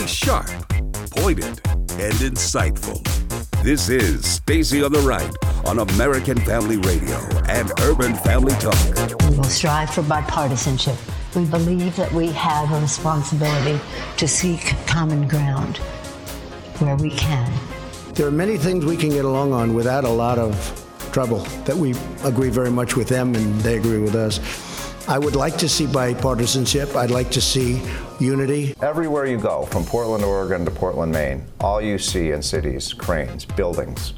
She's sharp, pointed, and insightful. This is Stacy on the Right on American Family Radio and Urban Family Talk. We will strive for bipartisanship. We believe that we have a responsibility to seek common ground where we can. There are many things we can get along on without a lot of trouble that we agree very much with them and they agree with us. I would like to see bipartisanship. I'd like to see unity. Everywhere you go, from Portland, Oregon to Portland, Maine, all you see in cities, cranes, buildings,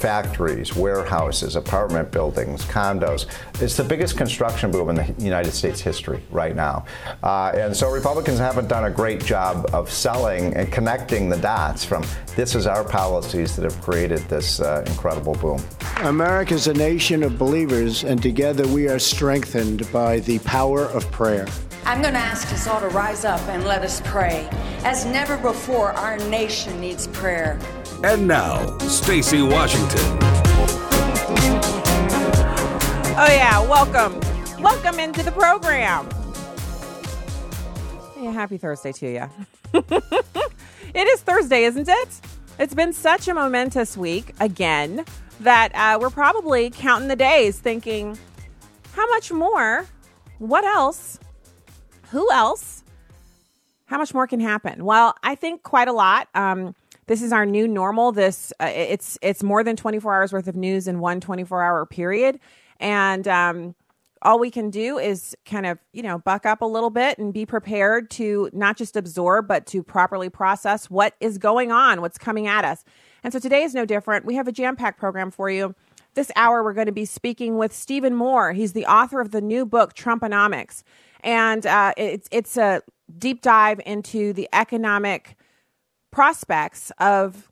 factories, warehouses, apartment buildings, condos. It's the biggest construction boom in the United States history right now. And so Republicans haven't done a great job of selling and connecting the dots from this is our policies that have created this incredible boom. America is a nation of believers, and together we are strengthened by the power of prayer. I'm going to ask us all to rise up and let us pray. As never before, our nation needs prayer. And now, Stacey Washington. Oh yeah, welcome. Welcome into the program. Yeah, happy Thursday to you. It is Thursday, isn't it? It's been such a momentous week, again, that we're probably counting the days thinking, how much more? What else? Who else? How much more can happen? Well, I think quite a lot. This is our new normal. This it's more than 24 hours worth of news in one 24-hour period. And all we can do is kind of, buck up a little bit and be prepared to not just absorb, but to properly process what is going on, what's coming at us. And so today is no different. We have a jam-packed program for you. This hour, we're going to be speaking with Stephen Moore. He's the author of the new book, Trumponomics. And it's a deep dive into the economic prospects of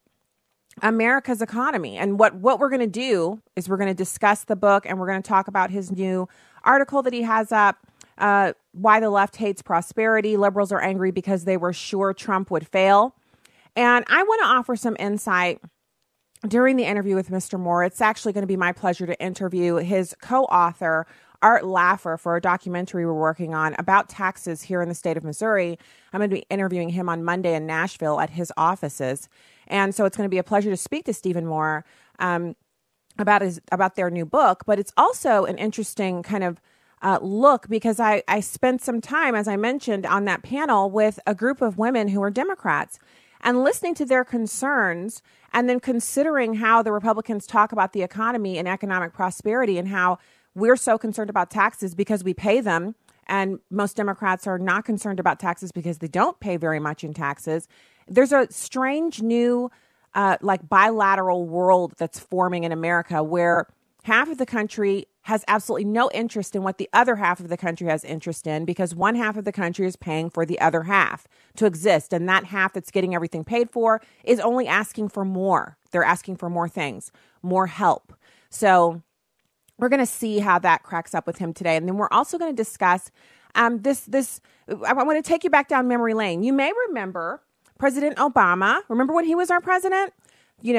America's economy. And what we're going to do is we're going to discuss the book and we're going to talk about his new article that he has up, Why the Left Hates Prosperity. Liberals are angry because they were sure Trump would fail. And I want to offer some insight during the interview with Mr. Moore. It's actually going to be my pleasure to interview his co-author, Art Laffer, for a documentary we're working on about taxes here in the state of Missouri. I'm going to be interviewing him on Monday in Nashville at his offices. And so it's going to be a pleasure to speak to Stephen Moore about their new book. But it's also an interesting kind of look, because I spent some time, as I mentioned, on that panel with a group of women who are Democrats, and listening to their concerns and then considering how the Republicans talk about the economy and economic prosperity and how we're so concerned about taxes because we pay them, and most Democrats are not concerned about taxes because they don't pay very much in taxes. There's a strange new bilateral world that's forming in America where half of the country has absolutely no interest in what the other half of the country has interest in, because one half of the country is paying for the other half to exist. And that half that's getting everything paid for is only asking for more. They're asking for more things, more help. So we're going to see how that cracks up with him today. And then we're also going to discuss I want to take you back down memory lane. You may remember President Obama. Remember when he was our president? He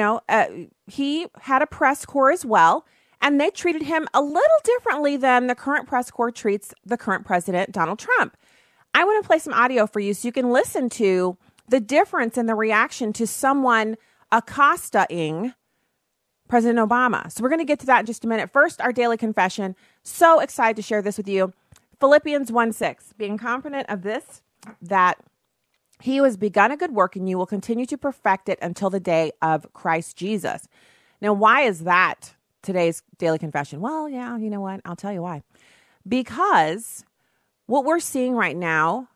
had a press corps as well. And they treated him a little differently than the current press corps treats the current president, Donald Trump. I want to play some audio for you so you can listen to the difference in the reaction to someone Acosta-ing President Obama. So we're going to get to that in just a minute. First, our daily confession. So excited to share this with you. Philippians 1:6, being confident of this, that he who has begun a good work in you will continue to perfect it until the day of Christ Jesus. Now, why is that today's daily confession? Well, yeah, you know what? I'll tell you why. Because what we're seeing right now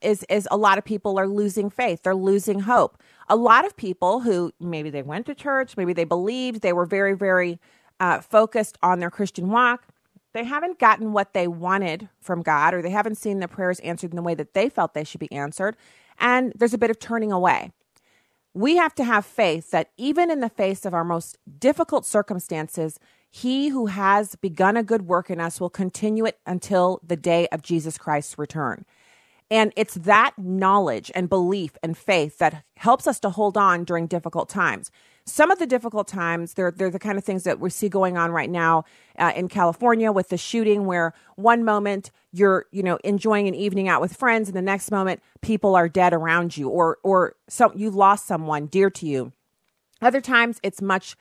is a lot of people are losing faith. They're losing hope. A lot of people who maybe they went to church, maybe they believed, they were very, very focused on their Christian walk. They haven't gotten what they wanted from God, or they haven't seen their prayers answered in the way that they felt they should be answered. And there's a bit of turning away. We have to have faith that even in the face of our most difficult circumstances, he who has begun a good work in us will continue it until the day of Jesus Christ's return. And it's that knowledge and belief and faith that helps us to hold on during difficult times. some of the difficult times, they're the kind of things that we see going on right now in California with the shooting, where one moment you're, you know, enjoying an evening out with friends, and the next moment people are dead around you, or so you lost someone dear to you. Other times it's much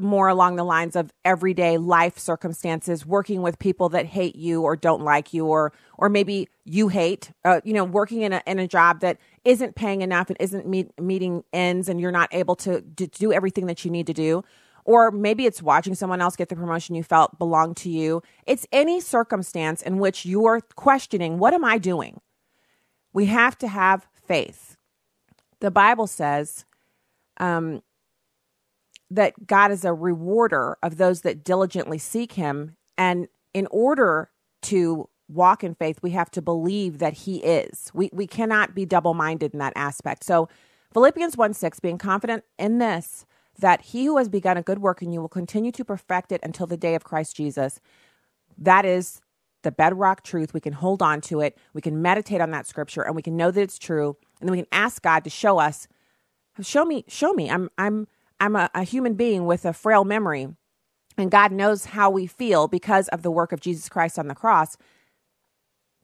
more along the lines of everyday life circumstances, working with people that hate you or don't like you, or maybe you hate, you know, working in a job that isn't paying enough and isn't meeting ends, and you're not able to do everything that you need to do. Or maybe it's watching someone else get the promotion you felt belonged to you. It's any circumstance in which you're questioning, what am I doing? We have to have faith. The Bible says, that God is a rewarder of those that diligently seek him. And in order to walk in faith, we have to believe that he is. We cannot be double-minded in that aspect. So Philippians 1:6, being confident in this, that he who has begun a good work in you will continue to perfect it until the day of Christ Jesus. That is the bedrock truth. We can hold on to it. We can meditate on that scripture, and we can know that it's true. And then we can ask God to show us, show me, I'm a human being with a frail memory, and God knows how we feel because of the work of Jesus Christ on the cross.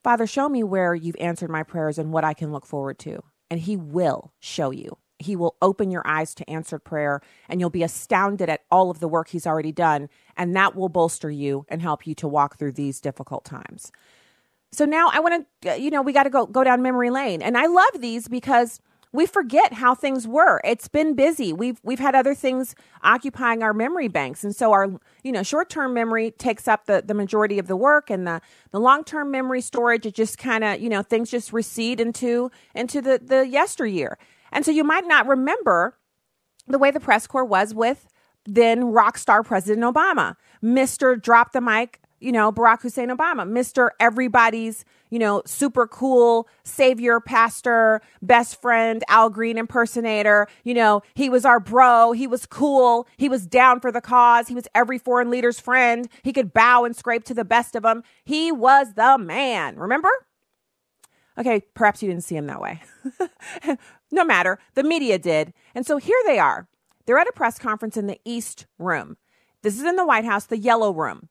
Father, show me where you've answered my prayers and what I can look forward to. And he will show you. He will open your eyes to answered prayer, and you'll be astounded at all of the work he's already done. And that will bolster you and help you to walk through these difficult times. So now I want to, you know, we got to go down memory lane. And I love these because we forget how things were. It's been busy. We've had other things occupying our memory banks. And so our, you know, short-term memory takes up the majority of the work, and the long-term memory storage, it just kind of, you know, things just recede into the yesteryear. And so you might not remember the way the press corps was with then rock star President Obama, Mr. Drop the Mic, you know, Barack Hussein Obama, Mr. Everybody's, you know, super cool savior, pastor, best friend, Al Green impersonator. You know, he was our bro. He was cool. He was down for the cause. He was every foreign leader's friend. He could bow and scrape to the best of them. He was the man. Remember? Okay, perhaps you didn't see him that way. No matter. The media did. And so here they are. They're at a press conference in the East Room. This is in the White House, the Yellow Room.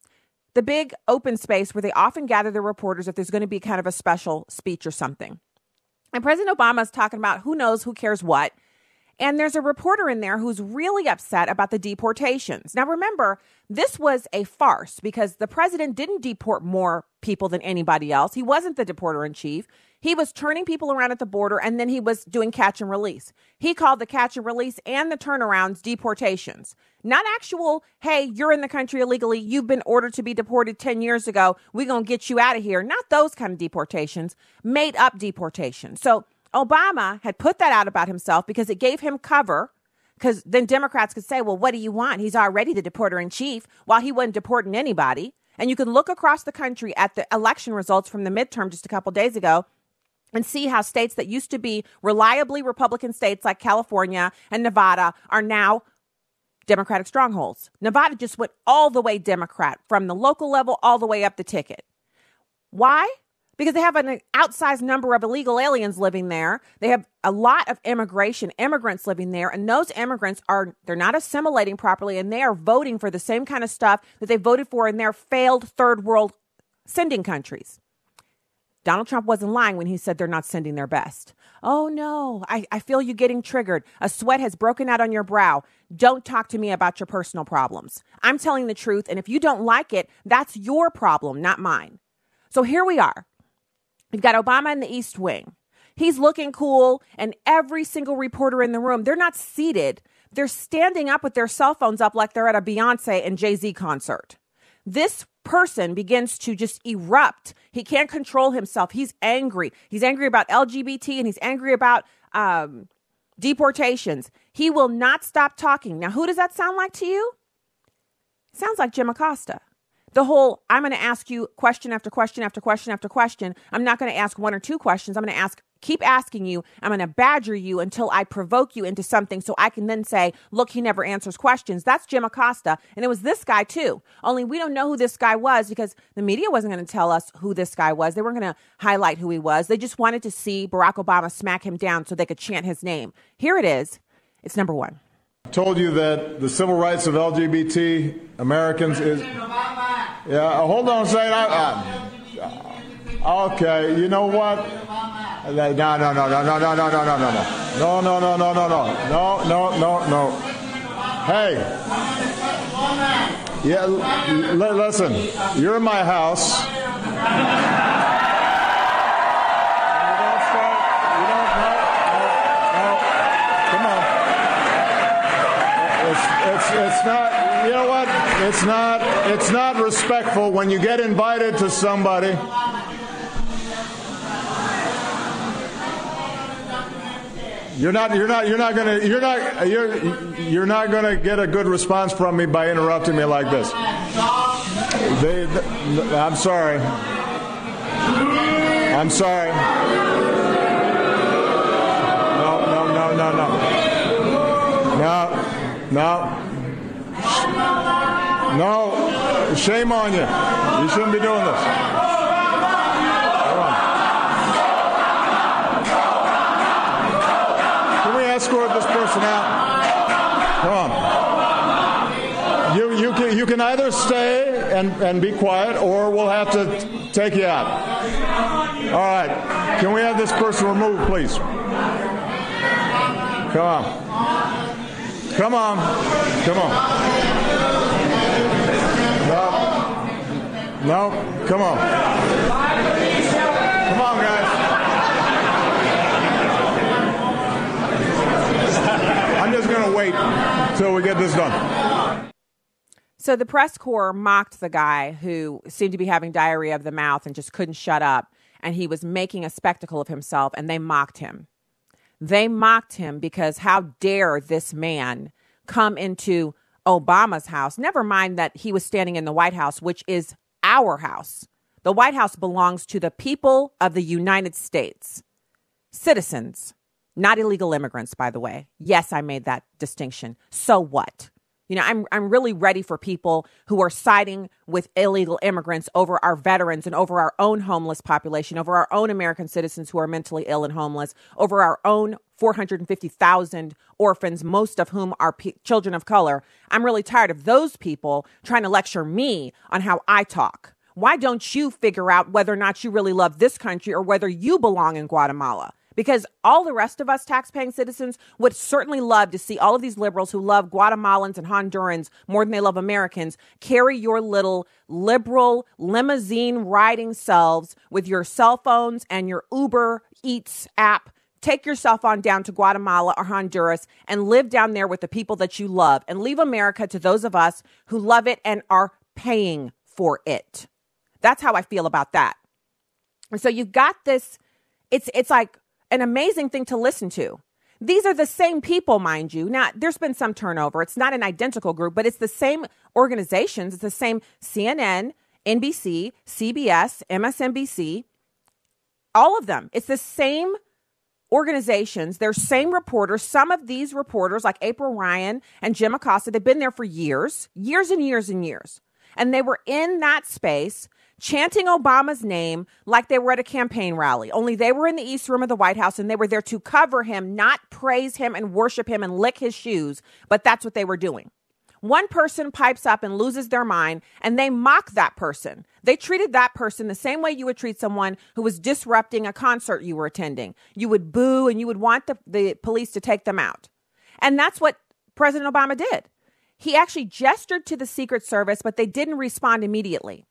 The big open space where they often gather their reporters if there's going to be kind of a special speech or something. And President Obama's talking about who knows, who cares what. And there's a reporter in there who's really upset about the deportations. Now, remember, this was a farce because the president didn't deport more people than anybody else. He wasn't the deporter in chief. He was turning people around at the border, and then he was doing catch and release. He called the catch and release and the turnarounds deportations, not actual, hey, you're in the country illegally. You've been ordered to be deported 10 years ago. We're going to get you out of here. Not those kind of deportations, made up deportations. So Obama had put that out about himself because it gave him cover, because then Democrats could say, well, what do you want? He's already the deporter in chief, while he wasn't deporting anybody. And you can look across the country at the election results from the midterm just a couple days ago and see how states that used to be reliably Republican states like California and Nevada are now Democratic strongholds. Nevada just went all the way Democrat from the local level all the way up the ticket. Why? Because they have an outsized number of illegal aliens living there. They have a lot of immigrants living there. And those immigrants they're not assimilating properly, and they are voting for the same kind of stuff that they voted for in their failed third world sending countries. Donald Trump wasn't lying when he said they're not sending their best. Oh, no, I feel you getting triggered. A sweat has broken out on your brow. Don't talk to me about your personal problems. I'm telling the truth. And if you don't like it, that's your problem, not mine. So here we are. You've got Obama in the East Wing. He's looking cool, and every single reporter in the room, they're not seated. They're standing up with their cell phones up like they're at a Beyonce and Jay-Z concert. This person begins to just erupt. He can't control himself. He's angry. He's angry about LGBT, and he's angry about deportations. He will not stop talking. Now, who does that sound like to you? It sounds like Jim Acosta. The whole, I'm going to ask you question after question after question after question. I'm not going to ask one or two questions. I'm going to keep asking you. I'm going to badger you until I provoke you into something so I can then say, look, he never answers questions. That's Jim Acosta. And it was this guy too. Only we don't know who this guy was because the media wasn't going to tell us who this guy was. They weren't going to highlight who he was. They just wanted to see Barack Obama smack him down so they could chant his name. Here it is. It's number one. I told you that the civil rights of LGBT Americans is... Yeah, hold on a second. Okay, you know what? No. Hey. Yeah, listen. You're in my house. It's not, you know what? It's not respectful when you get invited to somebody. You're not gonna get a good response from me by interrupting me like this. I'm sorry. I'm sorry. No. No, shame on you. You shouldn't be doing this. Can we escort this person out? Come on. You can either stay and be quiet, or we'll have to take you out. All right. Can we have this person removed, please? Come on. Come on. Come on. No, come on. Come on, guys. I'm just going to wait until we get this done. So the press corps mocked the guy who seemed to be having diarrhea of the mouth and just couldn't shut up. And he was making a spectacle of himself, and they mocked him. They mocked him because how dare this man come into Obama's house? Never mind that he was standing in the White House, which is our house. The White House belongs to the people of the United States. Citizens, not illegal immigrants, by the way. Yes, I made that distinction. So what? You know, I'm really ready for people who are siding with illegal immigrants over our veterans and over our own homeless population, over our own American citizens who are mentally ill and homeless, over our own 450,000 orphans, most of whom are children of color. I'm really tired of those people trying to lecture me on how I talk. Why don't you figure out whether or not you really love this country or whether you belong in Guatemala? Because all the rest of us taxpaying citizens would certainly love to see all of these liberals who love Guatemalans and Hondurans more than they love Americans carry your little liberal limousine riding selves with your cell phones and your Uber Eats app. Take yourself on down to Guatemala or Honduras and live down there with the people that you love, and leave America to those of us who love it and are paying for it. That's how I feel about that. And so you've got this, it's like an amazing thing to listen to. These are the same people, mind you. Now, there's been some turnover. It's not an identical group, but it's the same organizations. It's the same CNN, NBC, CBS, MSNBC, all of them. It's the same organizations, their same reporters. Some of these reporters, like April Ryan and Jim Acosta, they've been there for years. And they were in that space chanting Obama's name like they were at a campaign rally, only they were in the East Room of the White House, and they were there to cover him, not praise him and worship him and lick his shoes. But that's what they were doing. One person pipes up and loses their mind, and they mock that person. They treated that person the same way you would treat someone who was disrupting a concert you were attending. You would boo, and you would want the police to take them out. And that's what President Obama did. He actually gestured to the Secret Service, but they didn't respond immediately.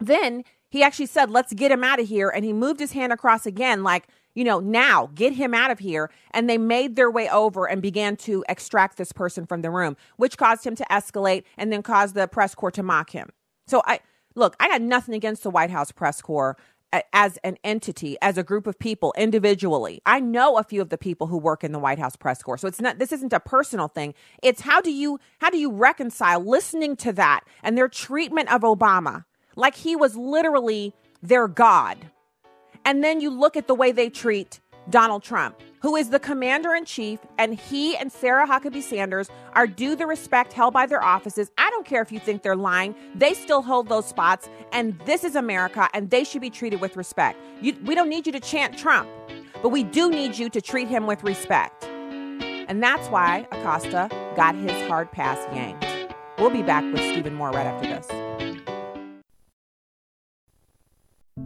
Then he actually said, let's get him out of here. And he moved his hand across again, like, you know, now get him out of here. And they made their way over and began to extract this person from the room, which caused him to escalate and then caused the press corps to mock him. So I got nothing against the White House press corps as an entity, as a group of people individually. I know a few of the people who work in the White House press corps. So this isn't a personal thing. It's how do you reconcile listening to that and their treatment of Obama like he was literally their God? And then you look at the way they treat Donald Trump, who is the commander-in-chief, and he and Sarah Huckabee Sanders are due the respect held by their offices. I don't care if you think they're lying. They still hold those spots, and this is America, and they should be treated with respect. We don't need you to chant Trump, but we do need you to treat him with respect. And that's why Acosta got his hard pass yanked. We'll be back with Stephen Moore right after this.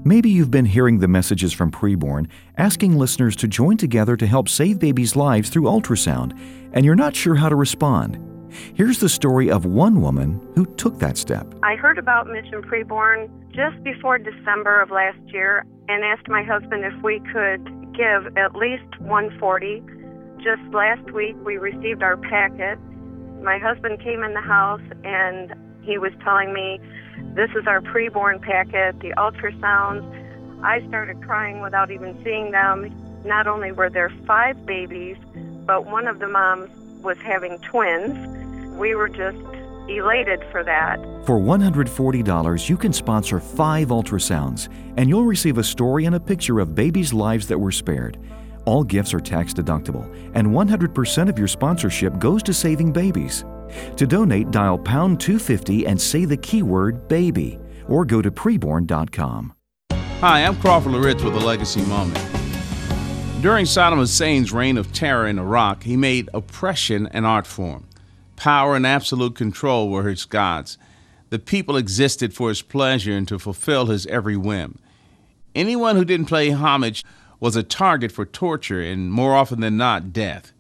Maybe you've been hearing the messages from Preborn asking listeners to join together to help save babies' lives through ultrasound, and you're not sure how to respond. Here's the story of one woman who took that step. I heard about Mitch and Preborn just before December of last year and asked my husband if we could give at least 140. Just last week we received our packet. My husband came in the house and he was telling me, this is our Preborn packet, the ultrasounds. I started crying without even seeing them. Not only were there 5 babies, but one of the moms was having twins. We were just elated for that. For $140, you can sponsor 5 ultrasounds, and you'll receive a story and a picture of babies' lives that were spared. All gifts are tax-deductible, and 100% of your sponsorship goes to saving babies. To donate, dial pound 250 and say the keyword baby, or go to preborn.com. Hi, I'm Crawford Loritz with a legacy moment. During Saddam Hussein's reign of terror in Iraq, he made oppression an art form. Power and absolute control were his gods. The people existed for his pleasure and to fulfill his every whim. Anyone who didn't pay homage was a target for torture and, more often than not, death.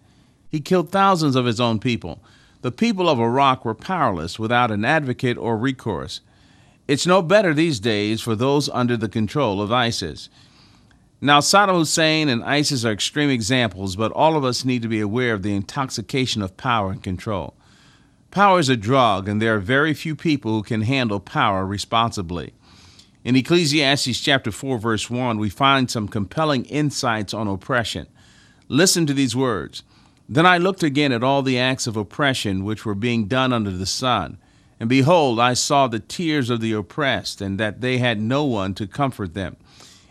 He killed thousands of his own people. The people of Iraq were powerless without an advocate or recourse. It's no better these days for those under the control of ISIS. Now, Saddam Hussein and ISIS are extreme examples, but all of us need to be aware of the intoxication of power and control. Power is a drug, and there are very few people who can handle power responsibly. In Ecclesiastes chapter 4, verse 1, we find some compelling insights on oppression. Listen to these words. Then I looked again at all the acts of oppression which were being done under the sun, and behold, I saw the tears of the oppressed, and that they had no one to comfort them.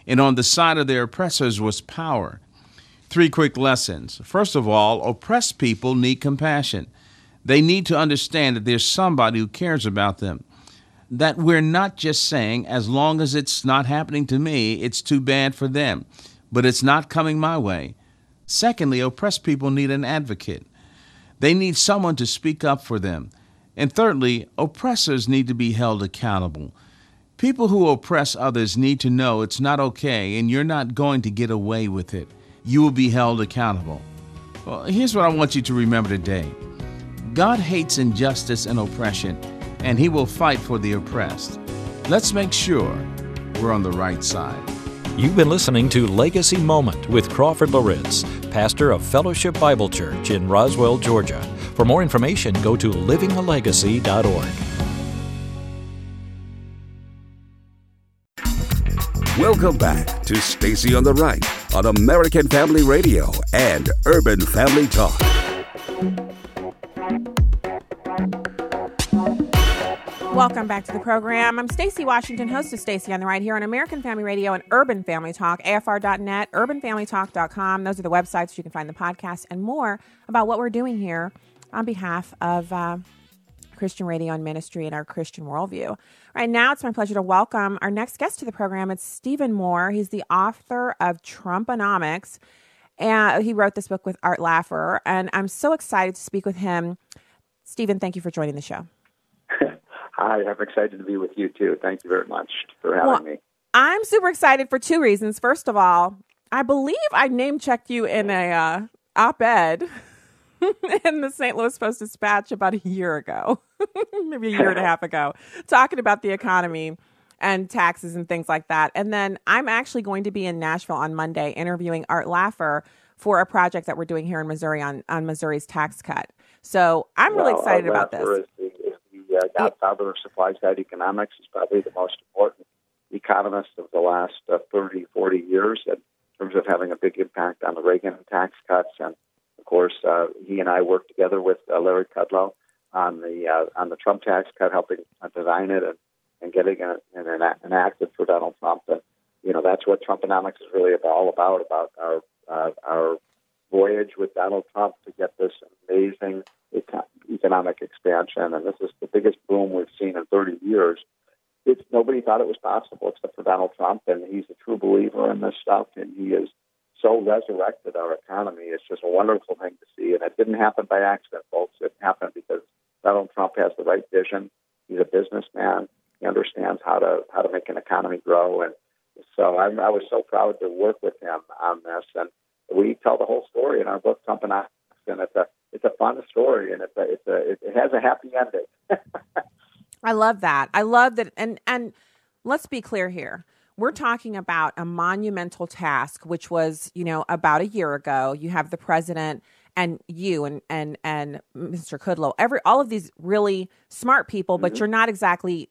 And on the side of their oppressors was power. 3 quick lessons. First of all, oppressed people need compassion. They need to understand that there's somebody who cares about them. That we're not just saying, as long as it's not happening to me, it's too bad for them, but it's not coming my way. Secondly, oppressed people need an advocate. They need someone to speak up for them. And thirdly, oppressors need to be held accountable. People who oppress others need to know it's not okay and you're not going to get away with it. You will be held accountable. Well, here's what I want you to remember today. God hates injustice and oppression, and He will fight for the oppressed. Let's make sure we're on the right side. You've been listening to Legacy Moment with Crawford Loritz, pastor of Fellowship Bible Church in Roswell, Georgia. For more information, go to livingalegacy.org. Welcome back to Stacy on the Right on American Family Radio and Urban Family Talk. Welcome back to the program. I'm Stacy Washington, host of Stacy on the Right here on American Family Radio and Urban Family Talk, AFR.net, UrbanFamilyTalk.com. Those are the websites you can find the podcast and more about what we're doing here on behalf of Christian radio and ministry and our Christian worldview. Right now, it's my pleasure to welcome our next guest to the program. It's Stephen Moore. He's the author of Trumponomics, and he wrote this book with Art Laffer. And I'm so excited to speak with him. Stephen, thank you for joining the show. Hi, I'm excited to be with you too. Thank you very much for having me. I'm super excited for 2 reasons. First of all, I believe I name checked you in a op-ed in the St. Louis Post-Dispatch about a year ago, maybe a year and a half ago, talking about the economy and taxes and things like that. And then I'm actually going to be in Nashville on Monday interviewing Art Laffer for a project that we're doing here in Missouri on Missouri's tax cut. So I'm really excited about this. The godfather of supply-side economics. Is probably the most important economist of the last 30, 40 years in terms of having a big impact on the Reagan tax cuts. And of course, he and I worked together with Larry Kudlow on the Trump tax cut, helping design it and getting it enacted for Donald Trump. And you know, that's what Trumponomics is really about our voyage with Donald Trump to get this amazing economic expansion. And this is the biggest boom we've seen in 30 years. Nobody thought it was possible except for Donald Trump, and he's a true believer in this stuff, and he is so resurrected our economy. It's just a wonderful thing to see. And it didn't happen by accident, folks. It happened because Donald Trump has the right vision. He's a businessman. He understands how to make an economy grow. And so I was so proud to work with him on this. And we tell the whole story in our book, Trumponomics. And it's a fun story, and it has a happy ending. I love that. I love that. And let's be clear here. We're talking about a monumental task, which was, about a year ago. You have the president and you and Mr. Kudlow, all of these really smart people, but you're not exactly,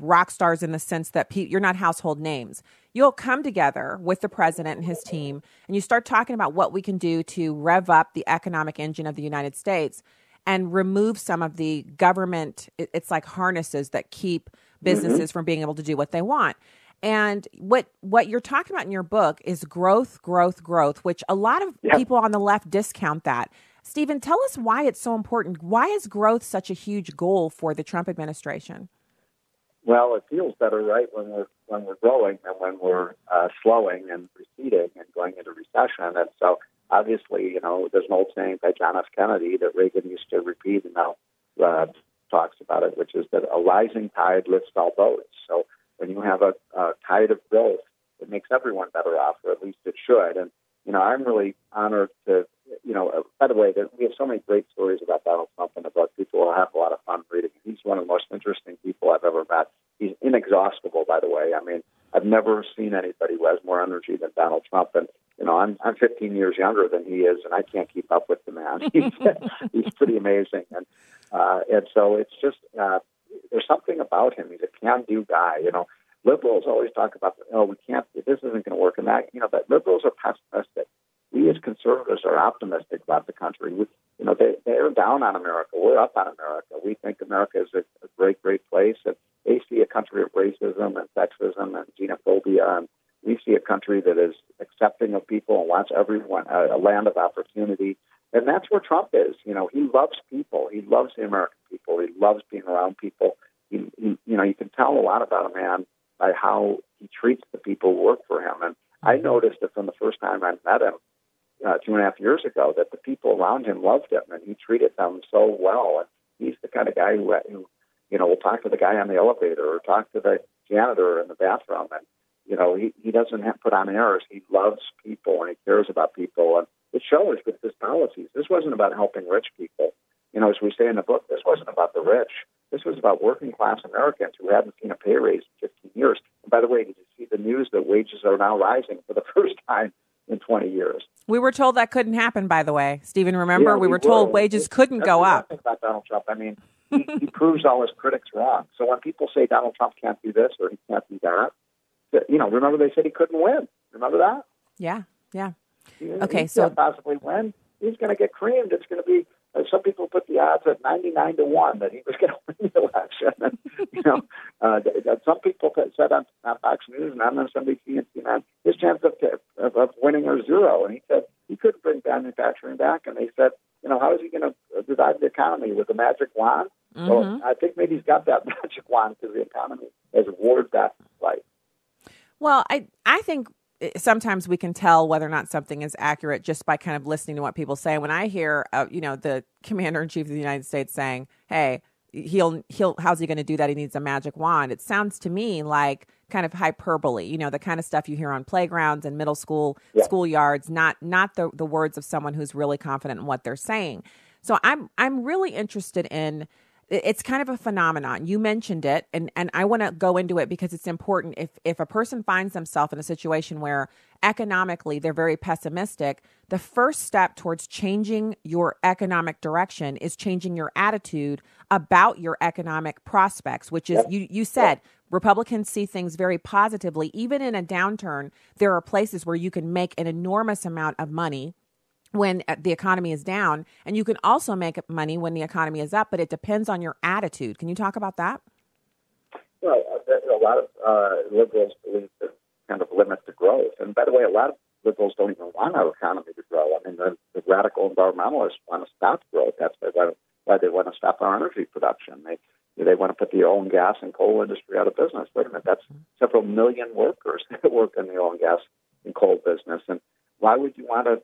rock stars in the sense that you're not household names. You'll come together with the president and his team, and you start talking about what we can do to rev up the economic engine of the United States and remove some of the government, it's like harnesses that keep businesses from being able to do what they want. And what you're talking about in your book is growth, growth, growth, which a lot of people on the left discount that. Stephen, tell us why it's so important. Why is growth such a huge goal for the Trump administration? Well, it feels better, right, when we're growing than when we're slowing and receding and going into recession. And so, obviously, there's an old saying by John F. Kennedy that Reagan used to repeat, and now talks about it, which is that a rising tide lifts all boats. So when you have a tide of growth, it makes everyone better off, or at least it should. And, I'm really honored to, by the way, we have so many great stories about Donald Trump in the book. People will have a lot of fun reading. He's one of the most interesting people I've ever met. He's inexhaustible, by the way. I mean, I've never seen anybody who has more energy than Donald Trump. And, I'm 15 years younger than he is, and I can't keep up with the man. He's pretty amazing. And so it's just... there's something about him. He's a can-do guy. Liberals always talk about, we can't, this isn't going to work. And that, that liberals are pessimistic. We as conservatives are optimistic about the country. We, they're down on America. We're up on America. We think America is a great, great place. And they see a country of racism and sexism and xenophobia. And we see a country that is accepting of people and wants everyone, a land of opportunity. And that's where Trump is. He loves people. He loves the American people. He loves being around people. He you can tell a lot about a man by how he treats the people who work for him. And I noticed that from the first time I met him 2.5 years ago, that the people around him loved him, and he treated them so well. And he's the kind of guy who will talk to the guy on the elevator or talk to the janitor in the bathroom. And, he doesn't put on airs. He loves people, and he cares about people. And it shows with his policies. This wasn't about helping rich people. As we say in the book, this wasn't about the rich. This was about working-class Americans who hadn't seen a pay raise in 15 years. And by the way, did you see the news that wages are now rising for the first time in 20 years? We were told that couldn't happen, by the way. Stephen, remember? Yeah, we were told wages couldn't go up. About Donald Trump. I mean, he proves all his critics wrong. So when people say Donald Trump can't do this or he can't do that, remember they said he couldn't win. Remember that? Yeah. Okay, he can't possibly win. He's going to get creamed. It's going to be, some people put the odds at 99-1 that he was going to win the election. And, some people said on Fox News and on MSNBC and CNN, his chance of winning are zero. And he said he couldn't bring manufacturing back. And they said, how is he going to revive the economy with a magic wand? Mm-hmm. So I think maybe he's got that magic wand because the economy has warred that life. Well, I think sometimes we can tell whether or not something is accurate just by kind of listening to what people say. When I hear, the commander in chief of the United States saying, "Hey, how's he going to do that? He needs a magic wand." It sounds to me like kind of hyperbole. The kind of stuff you hear on playgrounds and middle school schoolyards, not the words of someone who's really confident in what they're saying. So I'm really interested in. It's kind of a phenomenon. You mentioned it, and I want to go into it because it's important. If a person finds themselves in a situation where economically they're very pessimistic, the first step towards changing your economic direction is changing your attitude about your economic prospects, which is, you said, Republicans see things very positively. Even in a downturn, there are places where you can make an enormous amount of money when the economy is down, and you can also make money when the economy is up, but it depends on your attitude. Can you talk about that? Well, a lot of liberals believe that kind of limit the growth. And by the way, a lot of liberals don't even want our economy to grow. I mean, the radical environmentalists want to stop growth. That's why they want to stop our energy production. They want to put the oil and gas and coal industry out of business. Wait a minute, that's several million workers that work in the oil and gas and coal business. And Why would you want to,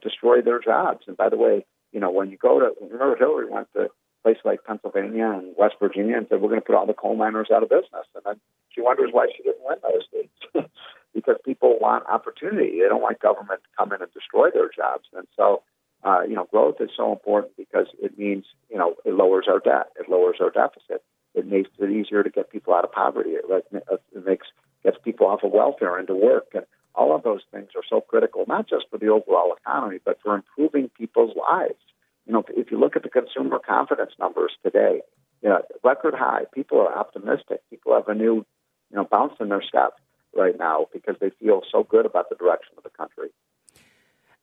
destroy their jobs? And by the way, when you go to, remember Hillary went to places like Pennsylvania and West Virginia and said, we're going to put all the coal miners out of business. And then she wonders why she didn't win those states. Because people want opportunity. They don't want government to come in and destroy their jobs. And so, growth is so important because it means, it lowers our debt. It lowers our deficit. It makes it easier to get people out of poverty. It gets people off of welfare into work. And all of those things are so critical, not just for the overall economy, but for improving people's lives. If you look at the consumer confidence numbers today, record high. People are optimistic. People have a new, bounce in their step right now because they feel so good about the direction of the country.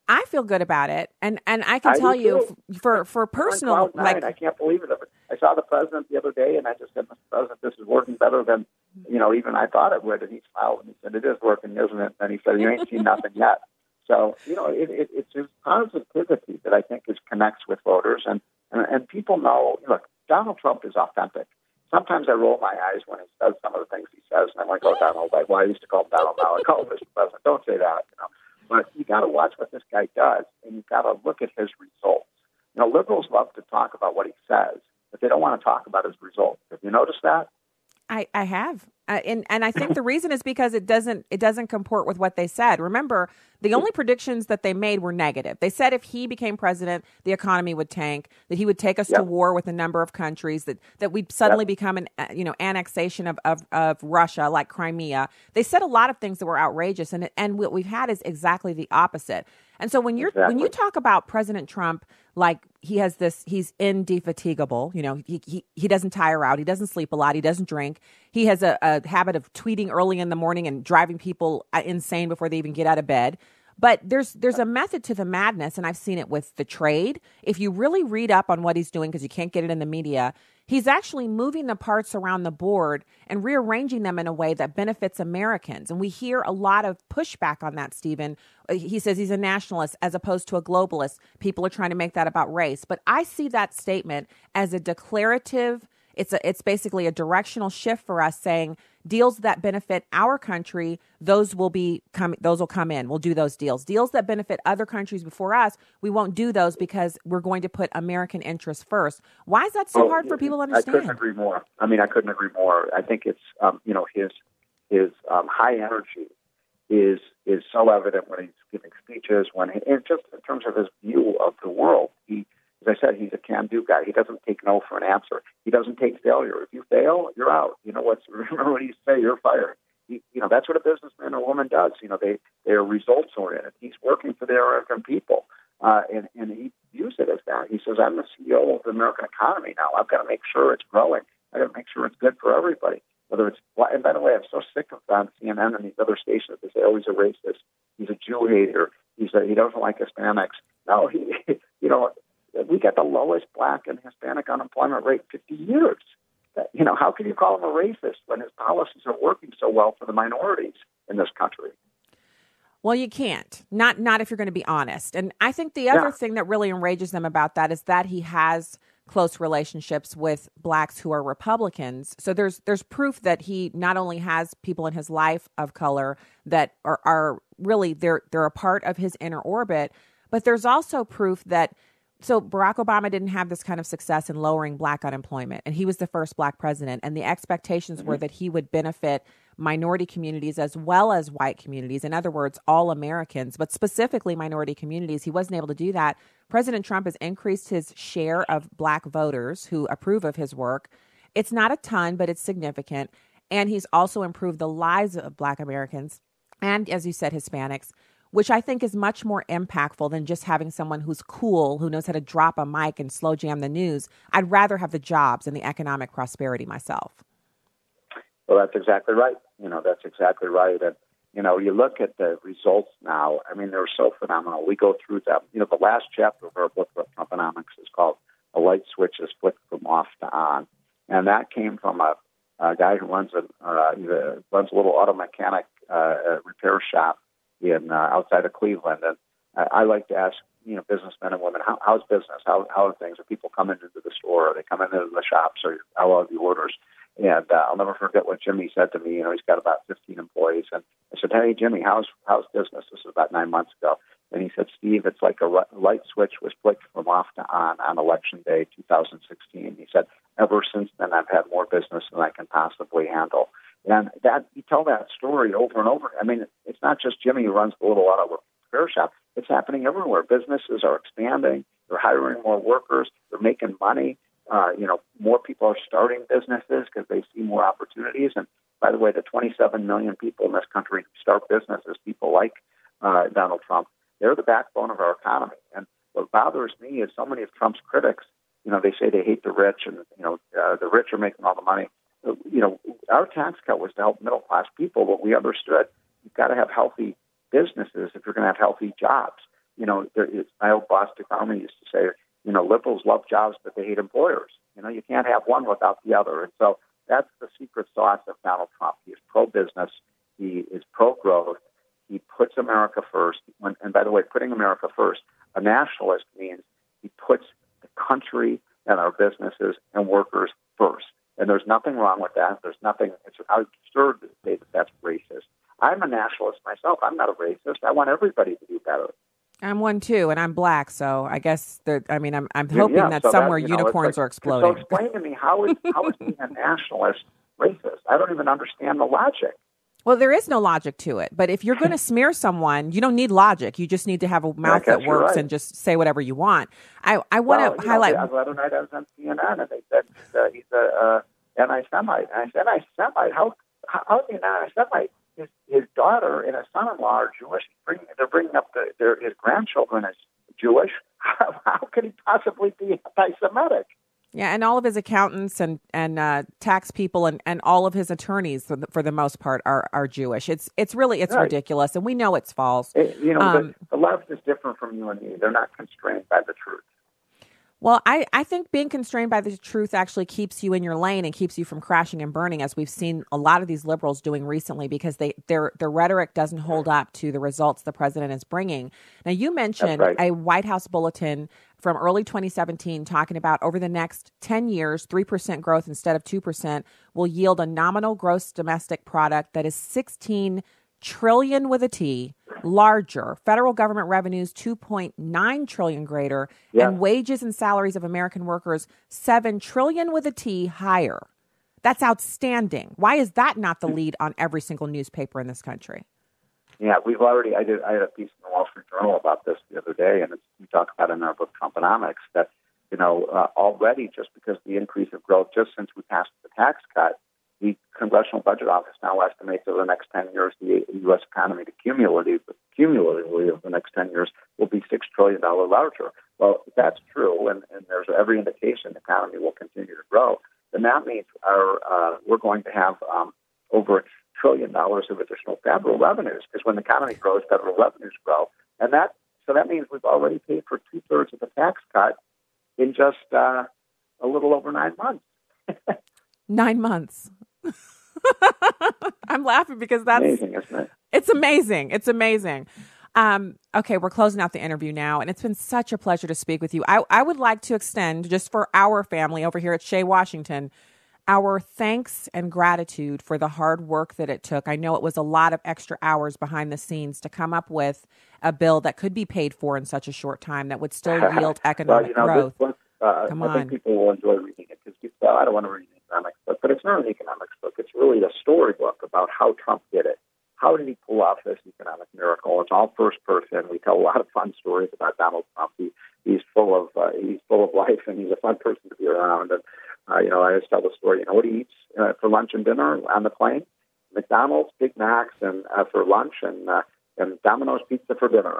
I feel good about it, and I can tell you for personal, like, I can't believe it. I saw the president the other day, and I just said, "Mr. President, this is working better than even I thought it would." And he smiled and he said, "It is working, isn't it?" And he said, "You ain't seen nothing yet." So it's just positivity that I think connects with voters, and people know. Look, Donald Trump is authentic. Sometimes I roll my eyes when he says some of the things he says, and I'm like, "Oh, Donald!" Like, well, I used to call him Donald. Now I call him Mr. President. Don't say that, But you got to watch what this guy does, and you got to look at his results. Liberals love to talk about what he says, but they don't want to talk about his results. Have you noticed that? I have, and I think the reason is because it doesn't comport with what they said. Remember, the only predictions that they made were negative. They said if he became president, the economy would tank, that he would take us to war with a number of countries, that we'd suddenly become an annexation of Russia, like Crimea. They said a lot of things that were outrageous, and what we've had is exactly the opposite. And so when you talk about President Trump, like he has this, he's indefatigable. He doesn't tire out. He doesn't sleep a lot. He doesn't drink. He has a habit of tweeting early in the morning and driving people insane before they even get out of bed. But there's a method to the madness, and I've seen it with the trade. If you really read up on what he's doing, because you can't get it in the media, he's actually moving the parts around the board and rearranging them in a way that benefits Americans. And we hear a lot of pushback on that, Stephen. He says he's a nationalist as opposed to a globalist. People are trying to make that about race. But I see that statement as a declarative. It's basically a directional shift for us, saying deals that benefit our country, those will come in. We'll do those deals. Deals that benefit other countries before us, we won't do those because we're going to put American interests first. Why is that so hard for people to understand? I couldn't agree more. I couldn't agree more. I think it's his high energy is so evident when he's giving speeches. Just in terms of his view of the world, as I said, he's a can-do guy. He doesn't take no for an answer. He doesn't take failure. If you fail, you're out. Remember when you say you're fired. That's what a businessman or woman does. They are results-oriented. He's working for the American people, and he views it as that. He says, I'm the CEO of the American economy now. I've got to make sure it's growing. I've got to make sure it's good for everybody. And by the way, I'm so sick of on CNN and these other stations. They say, oh, he's a racist. He's a Jew hater. He doesn't like Hispanics. No, we got the lowest Black and Hispanic unemployment rate in 50 years. How can you call him a racist when his policies are working so well for the minorities in this country? Well, you can't. Not if you're going to be honest. And I think the other thing that really enrages them about that is that he has close relationships with Blacks who are Republicans. So there's proof that he not only has people in his life of color that are really they're a part of his inner orbit, but there's also proof that. So Barack Obama didn't have this kind of success in lowering Black unemployment, and he was the first Black president. And the expectations were that he would benefit minority communities as well as white communities. In other words, all Americans, but specifically minority communities. He wasn't able to do that. President Trump has increased his share of Black voters who approve of his work. It's not a ton, but it's significant. And he's also improved the lives of Black Americans and, as you said, Hispanics, which I think is much more impactful than just having someone who's cool, who knows how to drop a mic and slow jam the news. I'd rather have the jobs and the economic prosperity myself. Well, that's exactly right. That's exactly right. And, you look at the results now. They're so phenomenal. We go through them. The last chapter of our book about Trumponomics is called A Light Switch is Flicked from Off to On. And that came from a guy who runs a little auto mechanic repair shop outside of Cleveland. And I like to ask, businessmen and women, how's business? How are things? Are people coming into the store? Are they coming into the shops? Or how are the orders? And I'll never forget what Jimmy said to me. You know, he's got about 15 employees. And I said, "Hey, Jimmy, how's business?" This was about 9 months ago. And he said, "Steve, it's like a light switch was flicked from off to on Election Day 2016. He said, "Ever since then, I've had more business than I can possibly handle." And that you tell that story over and over. I mean, it's not just Jimmy who runs the little auto repair shop. It's happening everywhere. Businesses are expanding. They're hiring more workers. They're making money. You know, more people are starting businesses because they see more opportunities. And by the way, the 27 million people in this country who start businesses, people like Donald Trump, they're the backbone of our economy. And what bothers me is so many of Trump's critics, you know, they say they hate the rich and, you know, the rich are making all the money. You know, our tax cut was to help middle-class people, but we understood you've got to have healthy businesses if you're going to have healthy jobs. You know, my old boss, DeCarmi, used to say, you know, liberals love jobs, but they hate employers. You know, you can't have one without the other. And so that's the secret sauce of Donald Trump. He is pro-business. He is pro-growth. He puts America first. And by the way, putting America first, a nationalist means he puts the country and our businesses and workers first. And there's nothing wrong with that. There's nothing, it's absurd to say that that's racist. I'm a nationalist myself. I'm not a racist. I want everybody to do better. I'm one too, and I'm black, so I guess I'm hoping that somewhere unicorns are exploding. So explain to me how is being a nationalist racist? I don't even understand the logic. Well, there is no logic to it. But if you're going to smear someone, you don't need logic. You just need to have a mouth that works and just say whatever you want. I want to highlight. The other night I was on CNN, and they said he's an anti-Semite. And I said, "Anti-Semite? How is he an anti-Semite? His daughter and his son-in-law are Jewish. They're bringing up his grandchildren as Jewish. How could he possibly be anti-Semitic?" Yeah, and all of his accountants and tax people and all of his attorneys, for the most part, are Jewish. It's really right. Ridiculous, and we know it's false. The left is different from you and me. They're not constrained by the truth. Well, I think being constrained by the truth actually keeps you in your lane and keeps you from crashing and burning, as we've seen a lot of these liberals doing recently, because their rhetoric doesn't hold up to the results the president is bringing. Now, you mentioned a White House bulletin from early 2017 talking about over the next 10 years, 3% growth instead of 2% will yield a nominal gross domestic product that is 16 trillion with a T. Larger, federal government revenues $2.9 trillion greater, and wages and salaries of American workers $7 trillion with a T higher. That's outstanding. Why is that not the lead on every single newspaper in this country? Yeah, we've already. I had a piece in the Wall Street Journal about this the other day, and we talk about it in our book Trumponomics that already just because of the increase of growth just since we passed the tax cut. The Congressional Budget Office now estimates over the next 10 years the U.S. economy to cumulatively over the next 10 years will be $6 trillion larger. Well, if that's true, and there's every indication the economy will continue to grow, then that means we're going to have over $1 trillion of additional federal revenues, because when the economy grows, federal revenues grow. And that means we've already paid for two-thirds of the tax cut in just a little over 9 months. 9 months. I'm laughing because that's amazing, isn't it? It's amazing. It's amazing. Okay, we're closing out the interview now, and it's been such a pleasure to speak with you. I would like to extend, just for our family over here at Shea Washington, our thanks and gratitude for the hard work that it took. I know it was a lot of extra hours behind the scenes to come up with a bill that could be paid for in such a short time that would still yield economic growth. I think people will enjoy reading it, because I don't want to read it. Book, but it's not an economics book. It's really a storybook about how Trump did it. How did he pull off this economic miracle? It's all first person. We tell a lot of fun stories about Donald Trump. He's full of life, and he's a fun person to be around. And I just tell the story. You know what he eats for lunch and dinner on the plane? McDonald's, Big Macs, and for lunch, and Domino's pizza for dinner.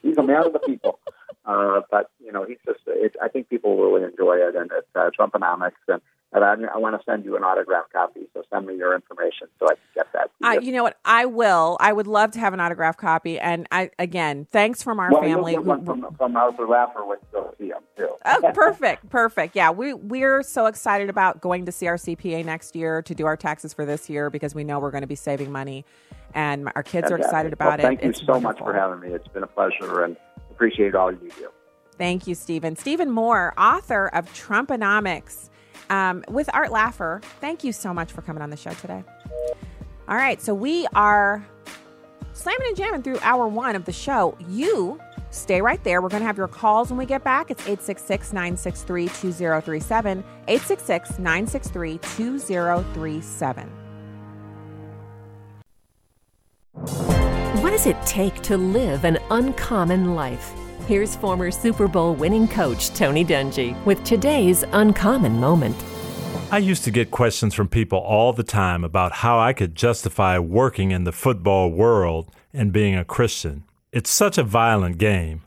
He's a man of the people. But he's just. I think people really enjoy it, and it's Trumponomics. And I want to send you an autographed copy, so send me your information so I can get that. You know what? I will. I would love to have an autographed copy. And again, thanks from our family. You'll get one from Art Laffer when you go see him, too. Oh, perfect. Yeah, we're so excited about going to CRCPA next year to do our taxes for this year, because we know we're going to be saving money, and our kids are excited about it. Thank you so much for having me. It's been a pleasure, and appreciate all you do. Thank you, Stephen. Stephen Moore, author of Trumponomics. with Art Laffer. Thank you so much for coming on the show today. All right, so we are slamming and jamming through hour one of the show. You stay right there. We're going to have your calls when we get back. It's 866-963-2037, 866-963-2037. What does it take to live an uncommon life? Here's former Super Bowl winning coach Tony Dungy with today's uncommon moment. I used to get questions from people all the time about how I could justify working in the football world and being a Christian. It's such a violent game.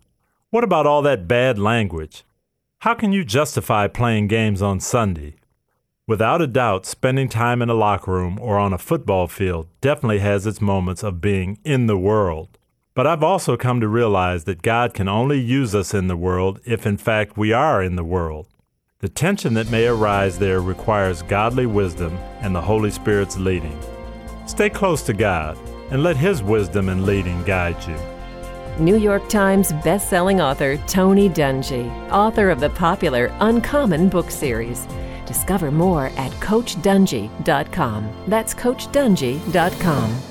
What about all that bad language? How can you justify playing games on Sunday? Without a doubt, spending time in a locker room or on a football field definitely has its moments of being in the world. But I've also come to realize that God can only use us in the world if, in fact, we are in the world. The tension that may arise there requires godly wisdom and the Holy Spirit's leading. Stay close to God and let His wisdom and leading guide you. New York Times best-selling author Tony Dungy, author of the popular Uncommon book series. Discover more at CoachDungy.com. That's CoachDungy.com.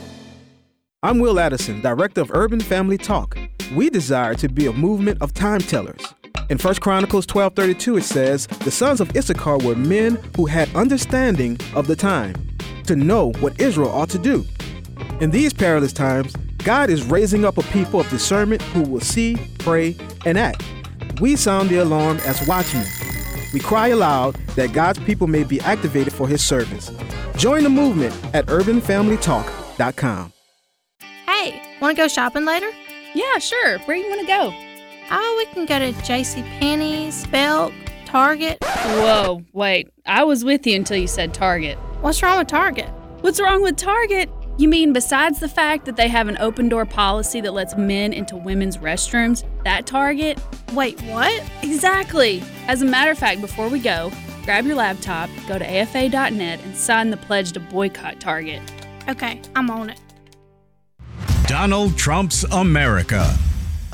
I'm Will Addison, director of Urban Family Talk. We desire to be a movement of time tellers. In 1 Chronicles 12:32, it says, "The sons of Issachar were men who had understanding of the time, to know what Israel ought to do." In these perilous times, God is raising up a people of discernment who will see, pray, and act. We sound the alarm as watchmen. We cry aloud that God's people may be activated for His service. Join the movement at urbanfamilytalk.com. Hey, want to go shopping later? Yeah, sure. Where you want to go? Oh, we can go to JCPenney's, Belk, Target. Whoa, wait. I was with you until you said Target. What's wrong with Target? What's wrong with Target? You mean besides the fact that they have an open-door policy that lets men into women's restrooms, that Target? Wait, what? Exactly. As a matter of fact, before we go, grab your laptop, go to AFA.net, and sign the pledge to boycott Target. Okay, I'm on it. Donald Trump's America.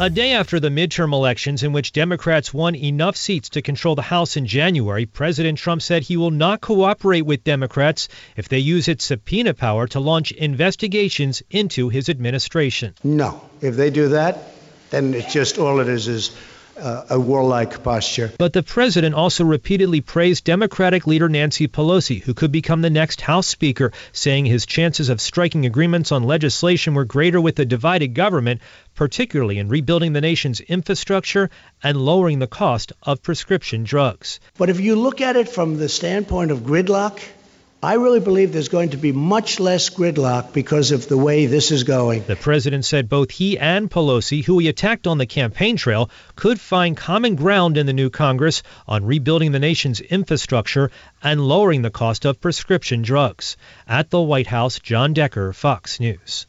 A day after the midterm elections in which Democrats won enough seats to control the House in January, President Trump said he will not cooperate with Democrats if they use its subpoena power to launch investigations into his administration. No. If they do that, then it's just all it is a warlike posture. But the president also repeatedly praised Democratic leader Nancy Pelosi, who could become the next House Speaker, saying his chances of striking agreements on legislation were greater with a divided government, particularly in rebuilding the nation's infrastructure and lowering the cost of prescription drugs. But if you look at it from the standpoint of gridlock, I really believe there's going to be much less gridlock because of the way this is going. The president said both he and Pelosi, who he attacked on the campaign trail, could find common ground in the new Congress on rebuilding the nation's infrastructure and lowering the cost of prescription drugs. At the White House, John Decker, Fox News.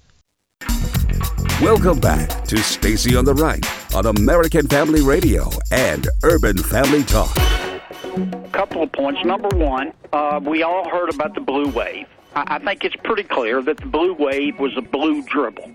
Welcome back to Stacy on the Right on American Family Radio and Urban Family Talk. Couple of points. Number one, we all heard about the blue wave. I think it's pretty clear that the blue wave was a blue dribble.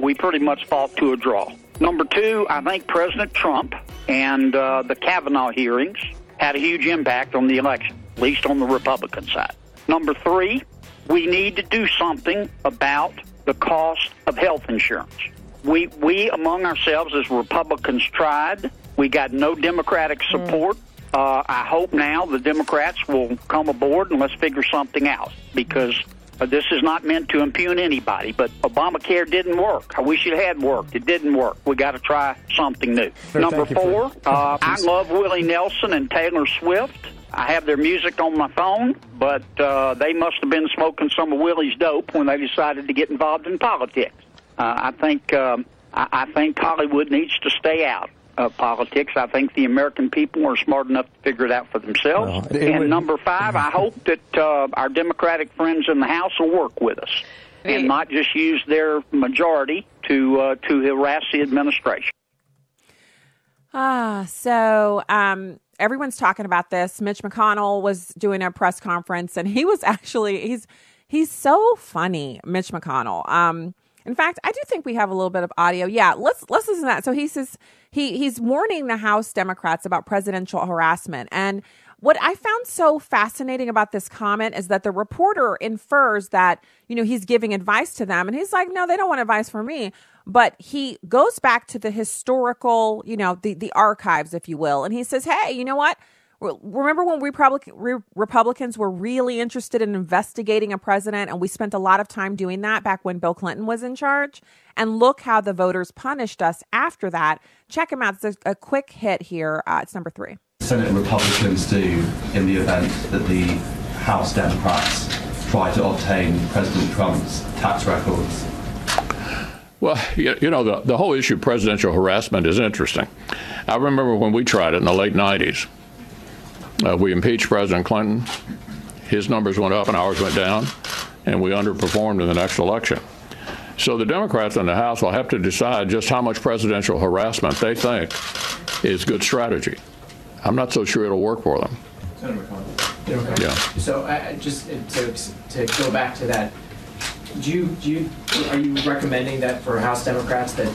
We pretty much fought to a draw. Number two, I think President Trump and the Kavanaugh hearings had a huge impact on the election, at least on the Republican side. Number three, we need to do something about the cost of health insurance. We among ourselves as Republicans tried. We got no Democratic support. I hope now the Democrats will come aboard and let's figure something out, because this is not meant to impugn anybody, but Obamacare didn't work. I wish it had worked. It didn't work. We got to try something new. Sure, number four, I love Willie Nelson and Taylor Swift. I have their music on my phone, but they must have been smoking some of Willie's dope when they decided to get involved in politics. I think Hollywood needs to stay out of politics. I think the American people are smart enough to figure it out for themselves. And number five, I hope that our Democratic friends in the House will work with us and not just use their majority to harass the administration. Everyone's talking about this. Mitch McConnell was doing a press conference, and he was actually he's so funny, Mitch McConnell. In fact, I do think we have a little bit of audio. Yeah, let's listen to that. So he says he's warning the House Democrats about presidential harassment. And What I found so fascinating about this comment is that the reporter infers that, you know, he's giving advice to them. And he's like, no, they don't want advice from me. But he goes back to the historical, you know, the archives, if you will. And he says, hey, you know what? Remember when we Republicans were really interested in investigating a president, and we spent a lot of time doing that back when Bill Clinton was in charge? And look how the voters punished us after that. Check him out. It's a quick hit here. It's number 3. Senate Republicans do in the event that the House Democrats try to obtain President Trump's tax records? Well, you know, the whole issue of presidential harassment is interesting. I remember when we tried it in the late 90s. We impeached President Clinton. His numbers went up and ours went down, and we underperformed in the next election. So the Democrats in the House will have to decide just how much presidential harassment they think is good strategy. I'm not so sure it'll work for them. Senator McConnell. Yeah. So just to go back to that, are you recommending that for House Democrats that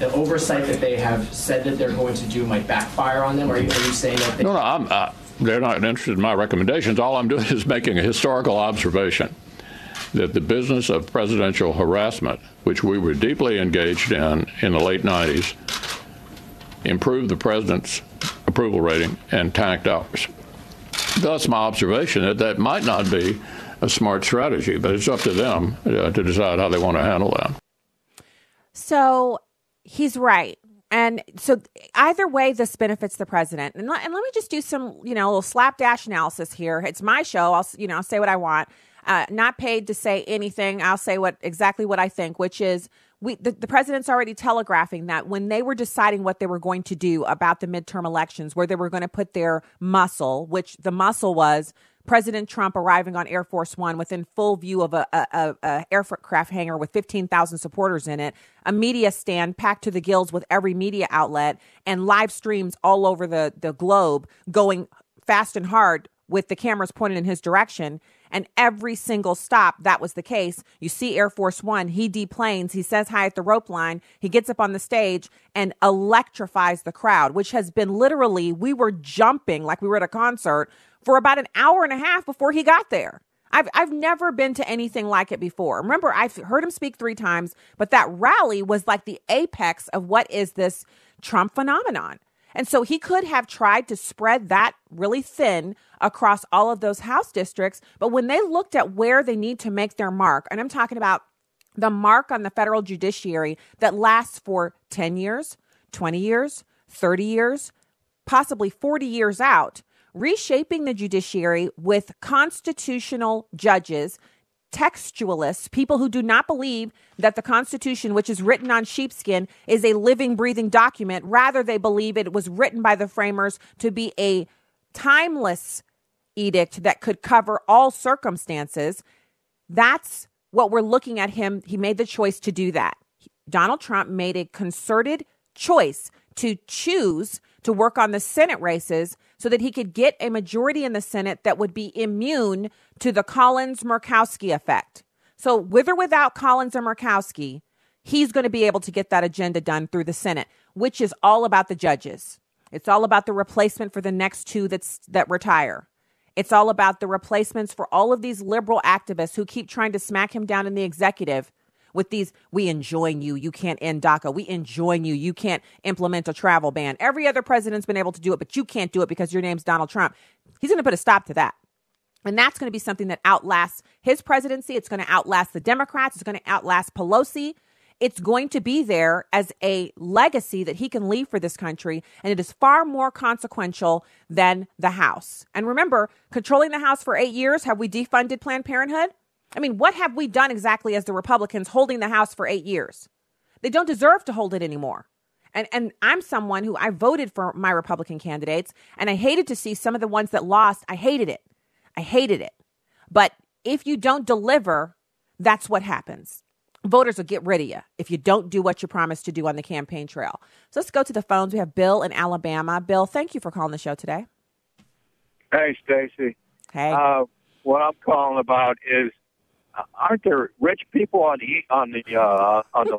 the oversight that they have said that they're going to do might backfire on them? Or are you saying that they... No, they're not interested in my recommendations. All I'm doing is making a historical observation that the business of presidential harassment, which we were deeply engaged in the late 90s, improved the president's approval rating and tanked ours. Thus, my observation that might not be a smart strategy, but it's up to them to decide how they want to handle that. So... he's right. And so either way, this benefits the president. And let me just do some, you know, little slapdash analysis here. It's my show. I'll, you know, I'll say what I want. Not paid to say anything. I'll say exactly what I think, which is the president's already telegraphing that when they were deciding what they were going to do about the midterm elections, where they were going to put their muscle, which the muscle was President Trump arriving on Air Force One within full view of a aircraft hangar with 15,000 supporters in it, a media stand packed to the gills with every media outlet, and live streams all over the globe going fast and hard with the cameras pointed in his direction. And every single stop, that was the case. You see Air Force One, he deplanes, he says hi at the rope line, he gets up on the stage and electrifies the crowd, which has been literally, we were jumping like we were at a concert for about an hour and a half before he got there. I've never been to anything like it before. Remember, I've heard him speak 3 times, but that rally was like the apex of what is this Trump phenomenon. And so he could have tried to spread that really thin across all of those House districts. But when they looked at where they need to make their mark, and I'm talking about the mark on the federal judiciary that lasts for 10 years, 20 years, 30 years, possibly 40 years out, reshaping the judiciary with constitutional judges, textualists, people who do not believe that the Constitution, which is written on sheepskin, is a living, breathing document. Rather, they believe it was written by the framers to be a timeless edict that could cover all circumstances. That's what we're looking at him. He made the choice to do that. Donald Trump made a concerted choice to choose to work on the Senate races so that he could get a majority in the Senate that would be immune to the Collins-Murkowski effect. So with or without Collins or Murkowski, he's going to be able to get that agenda done through the Senate, which is all about the judges. It's all about the replacement for the next 2 that retire. It's all about the replacements for all of these liberal activists who keep trying to smack him down in the executive with these, we enjoin you, you can't end DACA. We enjoin you, you can't implement a travel ban. Every other president's been able to do it, but you can't do it because your name's Donald Trump. He's going to put a stop to that. And that's going to be something that outlasts his presidency. It's going to outlast the Democrats. It's going to outlast Pelosi. It's going to be there as a legacy that he can leave for this country. And it is far more consequential than the House. And remember, controlling the House for 8 years, have we defunded Planned Parenthood? I mean, what have we done exactly as the Republicans holding the House for 8 years? They don't deserve to hold it anymore. And I'm someone who, I voted for my Republican candidates, and I hated to see some of the ones that lost. I hated it. But if you don't deliver, that's what happens. Voters will get rid of you if you don't do what you promised to do on the campaign trail. So let's go to the phones. We have Bill in Alabama. Bill, thank you for calling the show today. Hey, Stacy. Hey. What I'm calling about is, aren't there rich people on the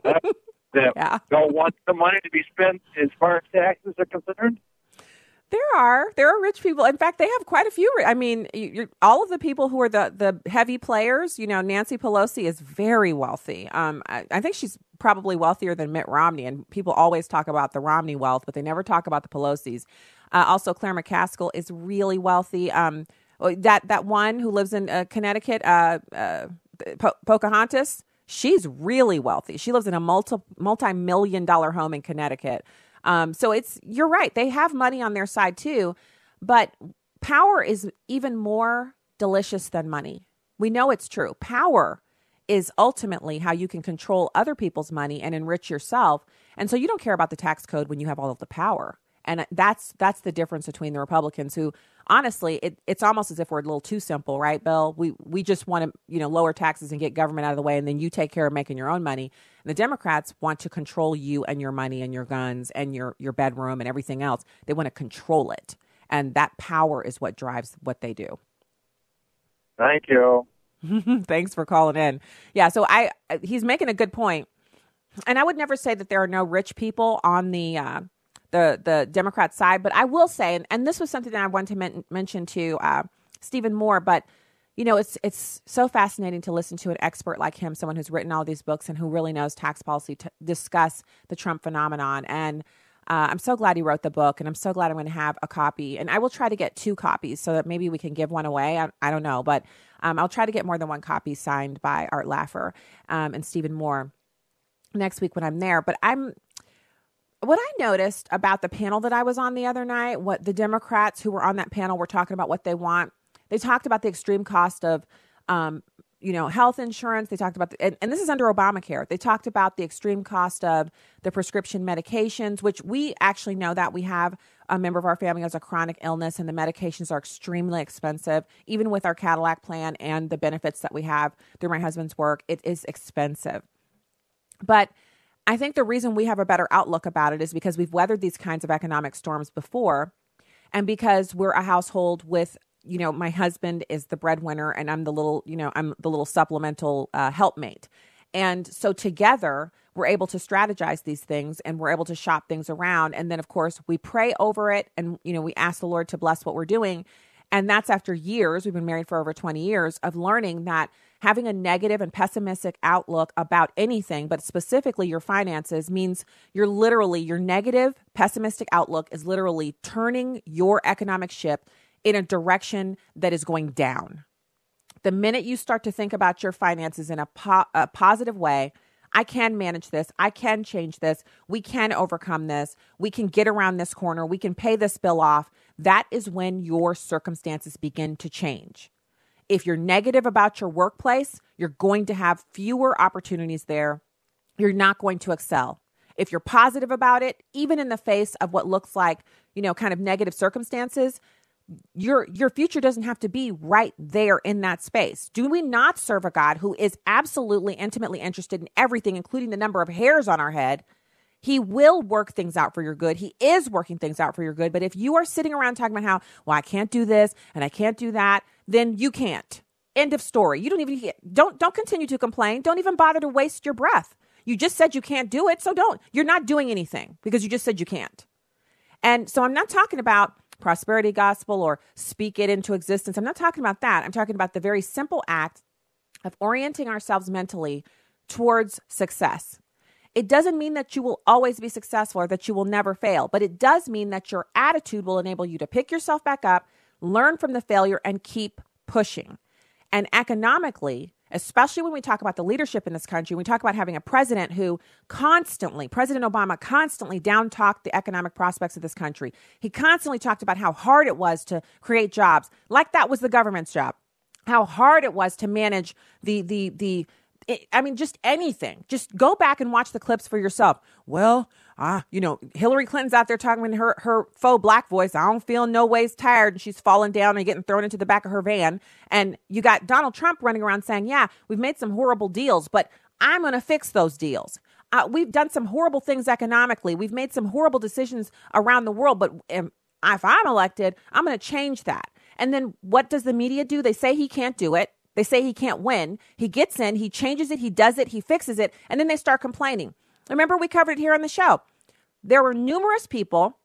left that don't want the money to be spent as far as taxes are concerned? There are rich people. In fact, they have quite a few. I mean, all of the people who are the heavy players, you know, Nancy Pelosi is very wealthy. I think she's probably wealthier than Mitt Romney. And people always talk about the Romney wealth, but they never talk about the Pelosi's. Also, Claire McCaskill is really wealthy. That one who lives in Connecticut, Pocahontas, she's really wealthy. She lives in a multi-million dollar home in Connecticut. So you're right. They have money on their side too, but power is even more delicious than money. We know it's true. Power is ultimately how you can control other people's money and enrich yourself. And so you don't care about the tax code when you have all of the power. And that's the difference between the Republicans who, honestly, it's almost as if we're a little too simple, right, Bill? We just want to, you know, lower taxes and get government out of the way, and then you take care of making your own money. And the Democrats want to control you and your money and your guns and your bedroom and everything else. They want to control it, and that power is what drives what they do. Thank you. Thanks for calling in. Yeah, so he's making a good point, and I would never say that there are no rich people on the Democrat side. But I will say, and this was something that I wanted to mention to Stephen Moore, but, you know, it's so fascinating to listen to an expert like him, someone who's written all these books and who really knows tax policy, to discuss the Trump phenomenon. And I'm so glad he wrote the book, and I'm so glad I'm going to have a copy. And I will try to get 2 copies so that maybe we can give one away. I don't know, but I'll try to get more than 1 copy signed by Art Laffer and Stephen Moore next week when I'm there. But what I noticed about the panel that I was on the other night, what the Democrats who were on that panel were talking about what they want. They talked about the extreme cost of, you know, health insurance. They talked about, and this is under Obamacare. They talked about the extreme cost of the prescription medications, which we actually know that we have a member of our family who has a chronic illness, and the medications are extremely expensive. Even with our Cadillac plan and the benefits that we have through my husband's work, it is expensive. But I think the reason we have a better outlook about it is because we've weathered these kinds of economic storms before, and because we're a household with, you know, my husband is the breadwinner and I'm the little supplemental helpmate. And so together we're able to strategize these things, and we're able to shop things around. And then, of course, we pray over it, and, you know, we ask the Lord to bless what we're doing. And that's after years, we've been married for over 20 years, of learning that having a negative and pessimistic outlook about anything, but specifically your finances, means your negative, pessimistic outlook is literally turning your economic ship in a direction that is going down. The minute you start to think about your finances in a positive way, I can manage this, I can change this, we can overcome this, we can get around this corner, we can pay this bill off, that is when your circumstances begin to change. If you're negative about your workplace, you're going to have fewer opportunities there. You're not going to excel. If you're positive about it, even in the face of what looks like, you know, kind of negative circumstances, your future doesn't have to be right there in that space. Do we not serve a God who is absolutely intimately interested in everything, including the number of hairs on our head? He will work things out for your good. He is working things out for your good. But if you are sitting around talking about how, well, I can't do this and I can't do that, then you can't. End of story. You don't continue to complain. Don't even bother to waste your breath. You just said you can't do it, so don't. You're not doing anything because you just said you can't. And so I'm not talking about prosperity gospel or speak it into existence. I'm not talking about that. I'm talking about the very simple act of orienting ourselves mentally towards success. It doesn't mean that you will always be successful or that you will never fail, but it does mean that your attitude will enable you to pick yourself back up, learn from the failure, and keep pushing. And economically, especially when we talk about the leadership in this country, we talk about having a president who President Obama constantly down-talked the economic prospects of this country. He constantly talked about how hard it was to create jobs, like that was the government's job, how hard it was to manage just anything. Just go back and watch the clips for yourself. Well, Hillary Clinton's out there talking in her faux black voice. I don't feel no ways tired. And she's falling down and getting thrown into the back of her van. And you got Donald Trump running around saying, yeah, we've made some horrible deals, but I'm going to fix those deals. We've done some horrible things economically. We've made some horrible decisions around the world, but if I'm elected, I'm going to change that. And then what does the media do? They say he can't do it. They say he can't win. He gets in, he changes it, he does it, he fixes it, and then they start complaining. Remember, we covered it here on the show. There were numerous people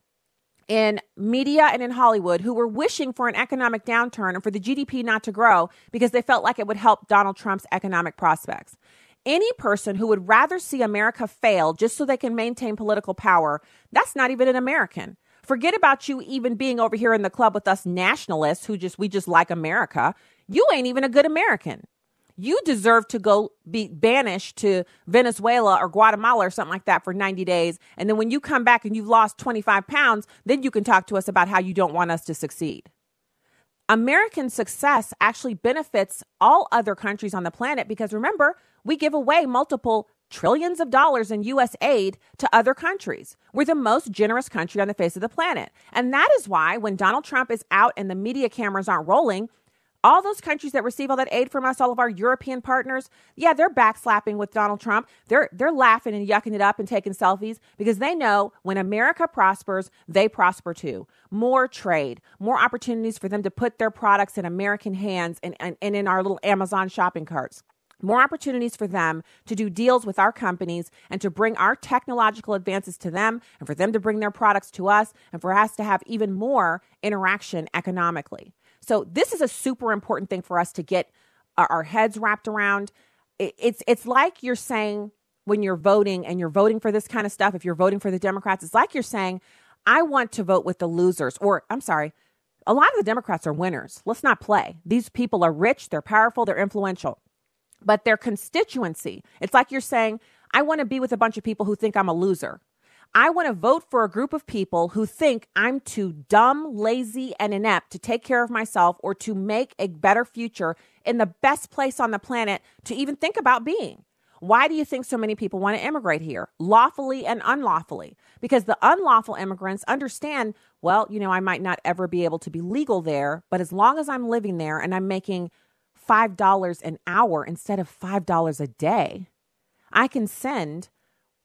in media and in Hollywood who were wishing for an economic downturn and for the GDP not to grow because they felt like it would help Donald Trump's economic prospects. Any person who would rather see America fail just so they can maintain political power, that's not even an American. Forget about you even being over here in the club with us nationalists who just like America. You ain't even a good American. You deserve to go be banished to Venezuela or Guatemala or something like that for 90 days. And then when you come back and you've lost 25 pounds, then you can talk to us about how you don't want us to succeed. American success actually benefits all other countries on the planet because, remember, we give away multiple trillions of dollars in U.S. aid to other countries. We're the most generous country on the face of the planet. And that is why when Donald Trump is out and the media cameras aren't rolling, all those countries that receive all that aid from us, all of our European partners, yeah, they're backslapping with Donald Trump. They're laughing and yucking it up and taking selfies because they know when America prospers, they prosper too. More trade, more opportunities for them to put their products in American hands and in our little Amazon shopping carts. More opportunities for them to do deals with our companies and to bring our technological advances to them and for them to bring their products to us and for us to have even more interaction economically. So this is a super important thing for us to get our heads wrapped around. It's like you're saying when you're voting and you're voting for this kind of stuff, if you're voting for the Democrats, it's like you're saying, I want to vote with the losers. Or I'm sorry, a lot of the Democrats are winners. Let's not play. These people are rich. They're powerful. They're influential. But their constituency, it's like you're saying, I want to be with a bunch of people who think I'm a loser. I want to vote for a group of people who think I'm too dumb, lazy, and inept to take care of myself or to make a better future in the best place on the planet to even think about being. Why do you think so many people want to immigrate here, lawfully and unlawfully? Because the unlawful immigrants understand, well, you know, I might not ever be able to be legal there, but as long as I'm living there and I'm making $5 an hour instead of $5 a day, I can send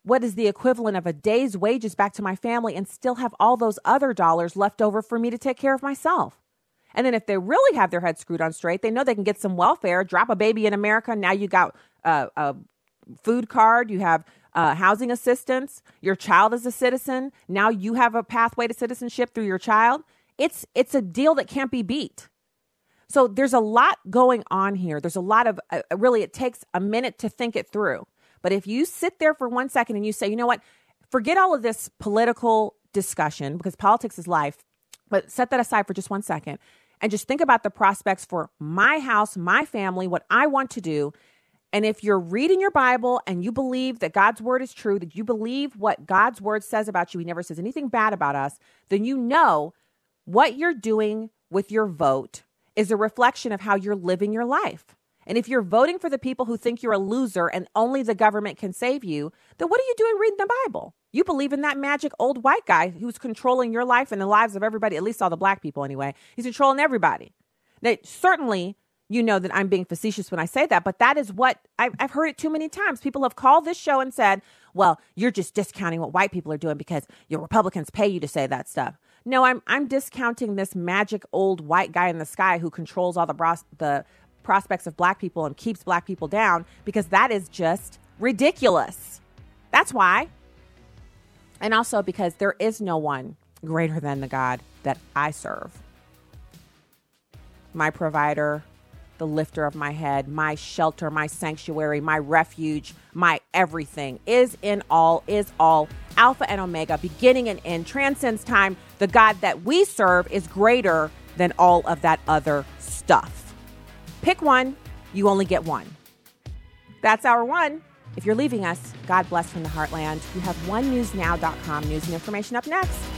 what is the equivalent of a day's wages back to my family and still have all those other dollars left over for me to take care of myself. And then if they really have their head screwed on straight, they know they can get some welfare, drop a baby in America. Now you got a food card, you have housing assistance, your child is a citizen. Now you have a pathway to citizenship through your child. It's a deal that can't be beat. So there's a lot going on here. There's a lot of really, it takes a minute to think it through. But if you sit there for 1 second and you say, you know what, forget all of this political discussion because politics is life, but set that aside for just 1 second and just think about the prospects for my house, my family, what I want to do. And if you're reading your Bible and you believe that God's word is true, that you believe what God's word says about you, he never says anything bad about us, then you know what you're doing with your vote is a reflection of how you're living your life. And if you're voting for the people who think you're a loser and only the government can save you, then what are you doing reading the Bible? You believe in that magic old white guy who's controlling your life and the lives of everybody, at least all the black people anyway. He's controlling everybody. Now, certainly, you know that I'm being facetious when I say that, but that is what I've heard it too many times. People have called this show and said, well, you're just discounting what white people are doing because your Republicans pay you to say that stuff. No, I'm discounting this magic old white guy in the sky who controls all the prospects of black people and keeps black people down because that is just ridiculous. That's why. And also because there is no one greater than the God that I serve. My provider, the lifter of my head, my shelter, my sanctuary, my refuge, my everything is all Alpha and Omega, beginning and end, transcends time. The God that we serve is greater than all of that other stuff. Pick one, you only get one. That's our one. If you're leaving us, God bless from the heartland. You have onenewsnow.com news and information up next.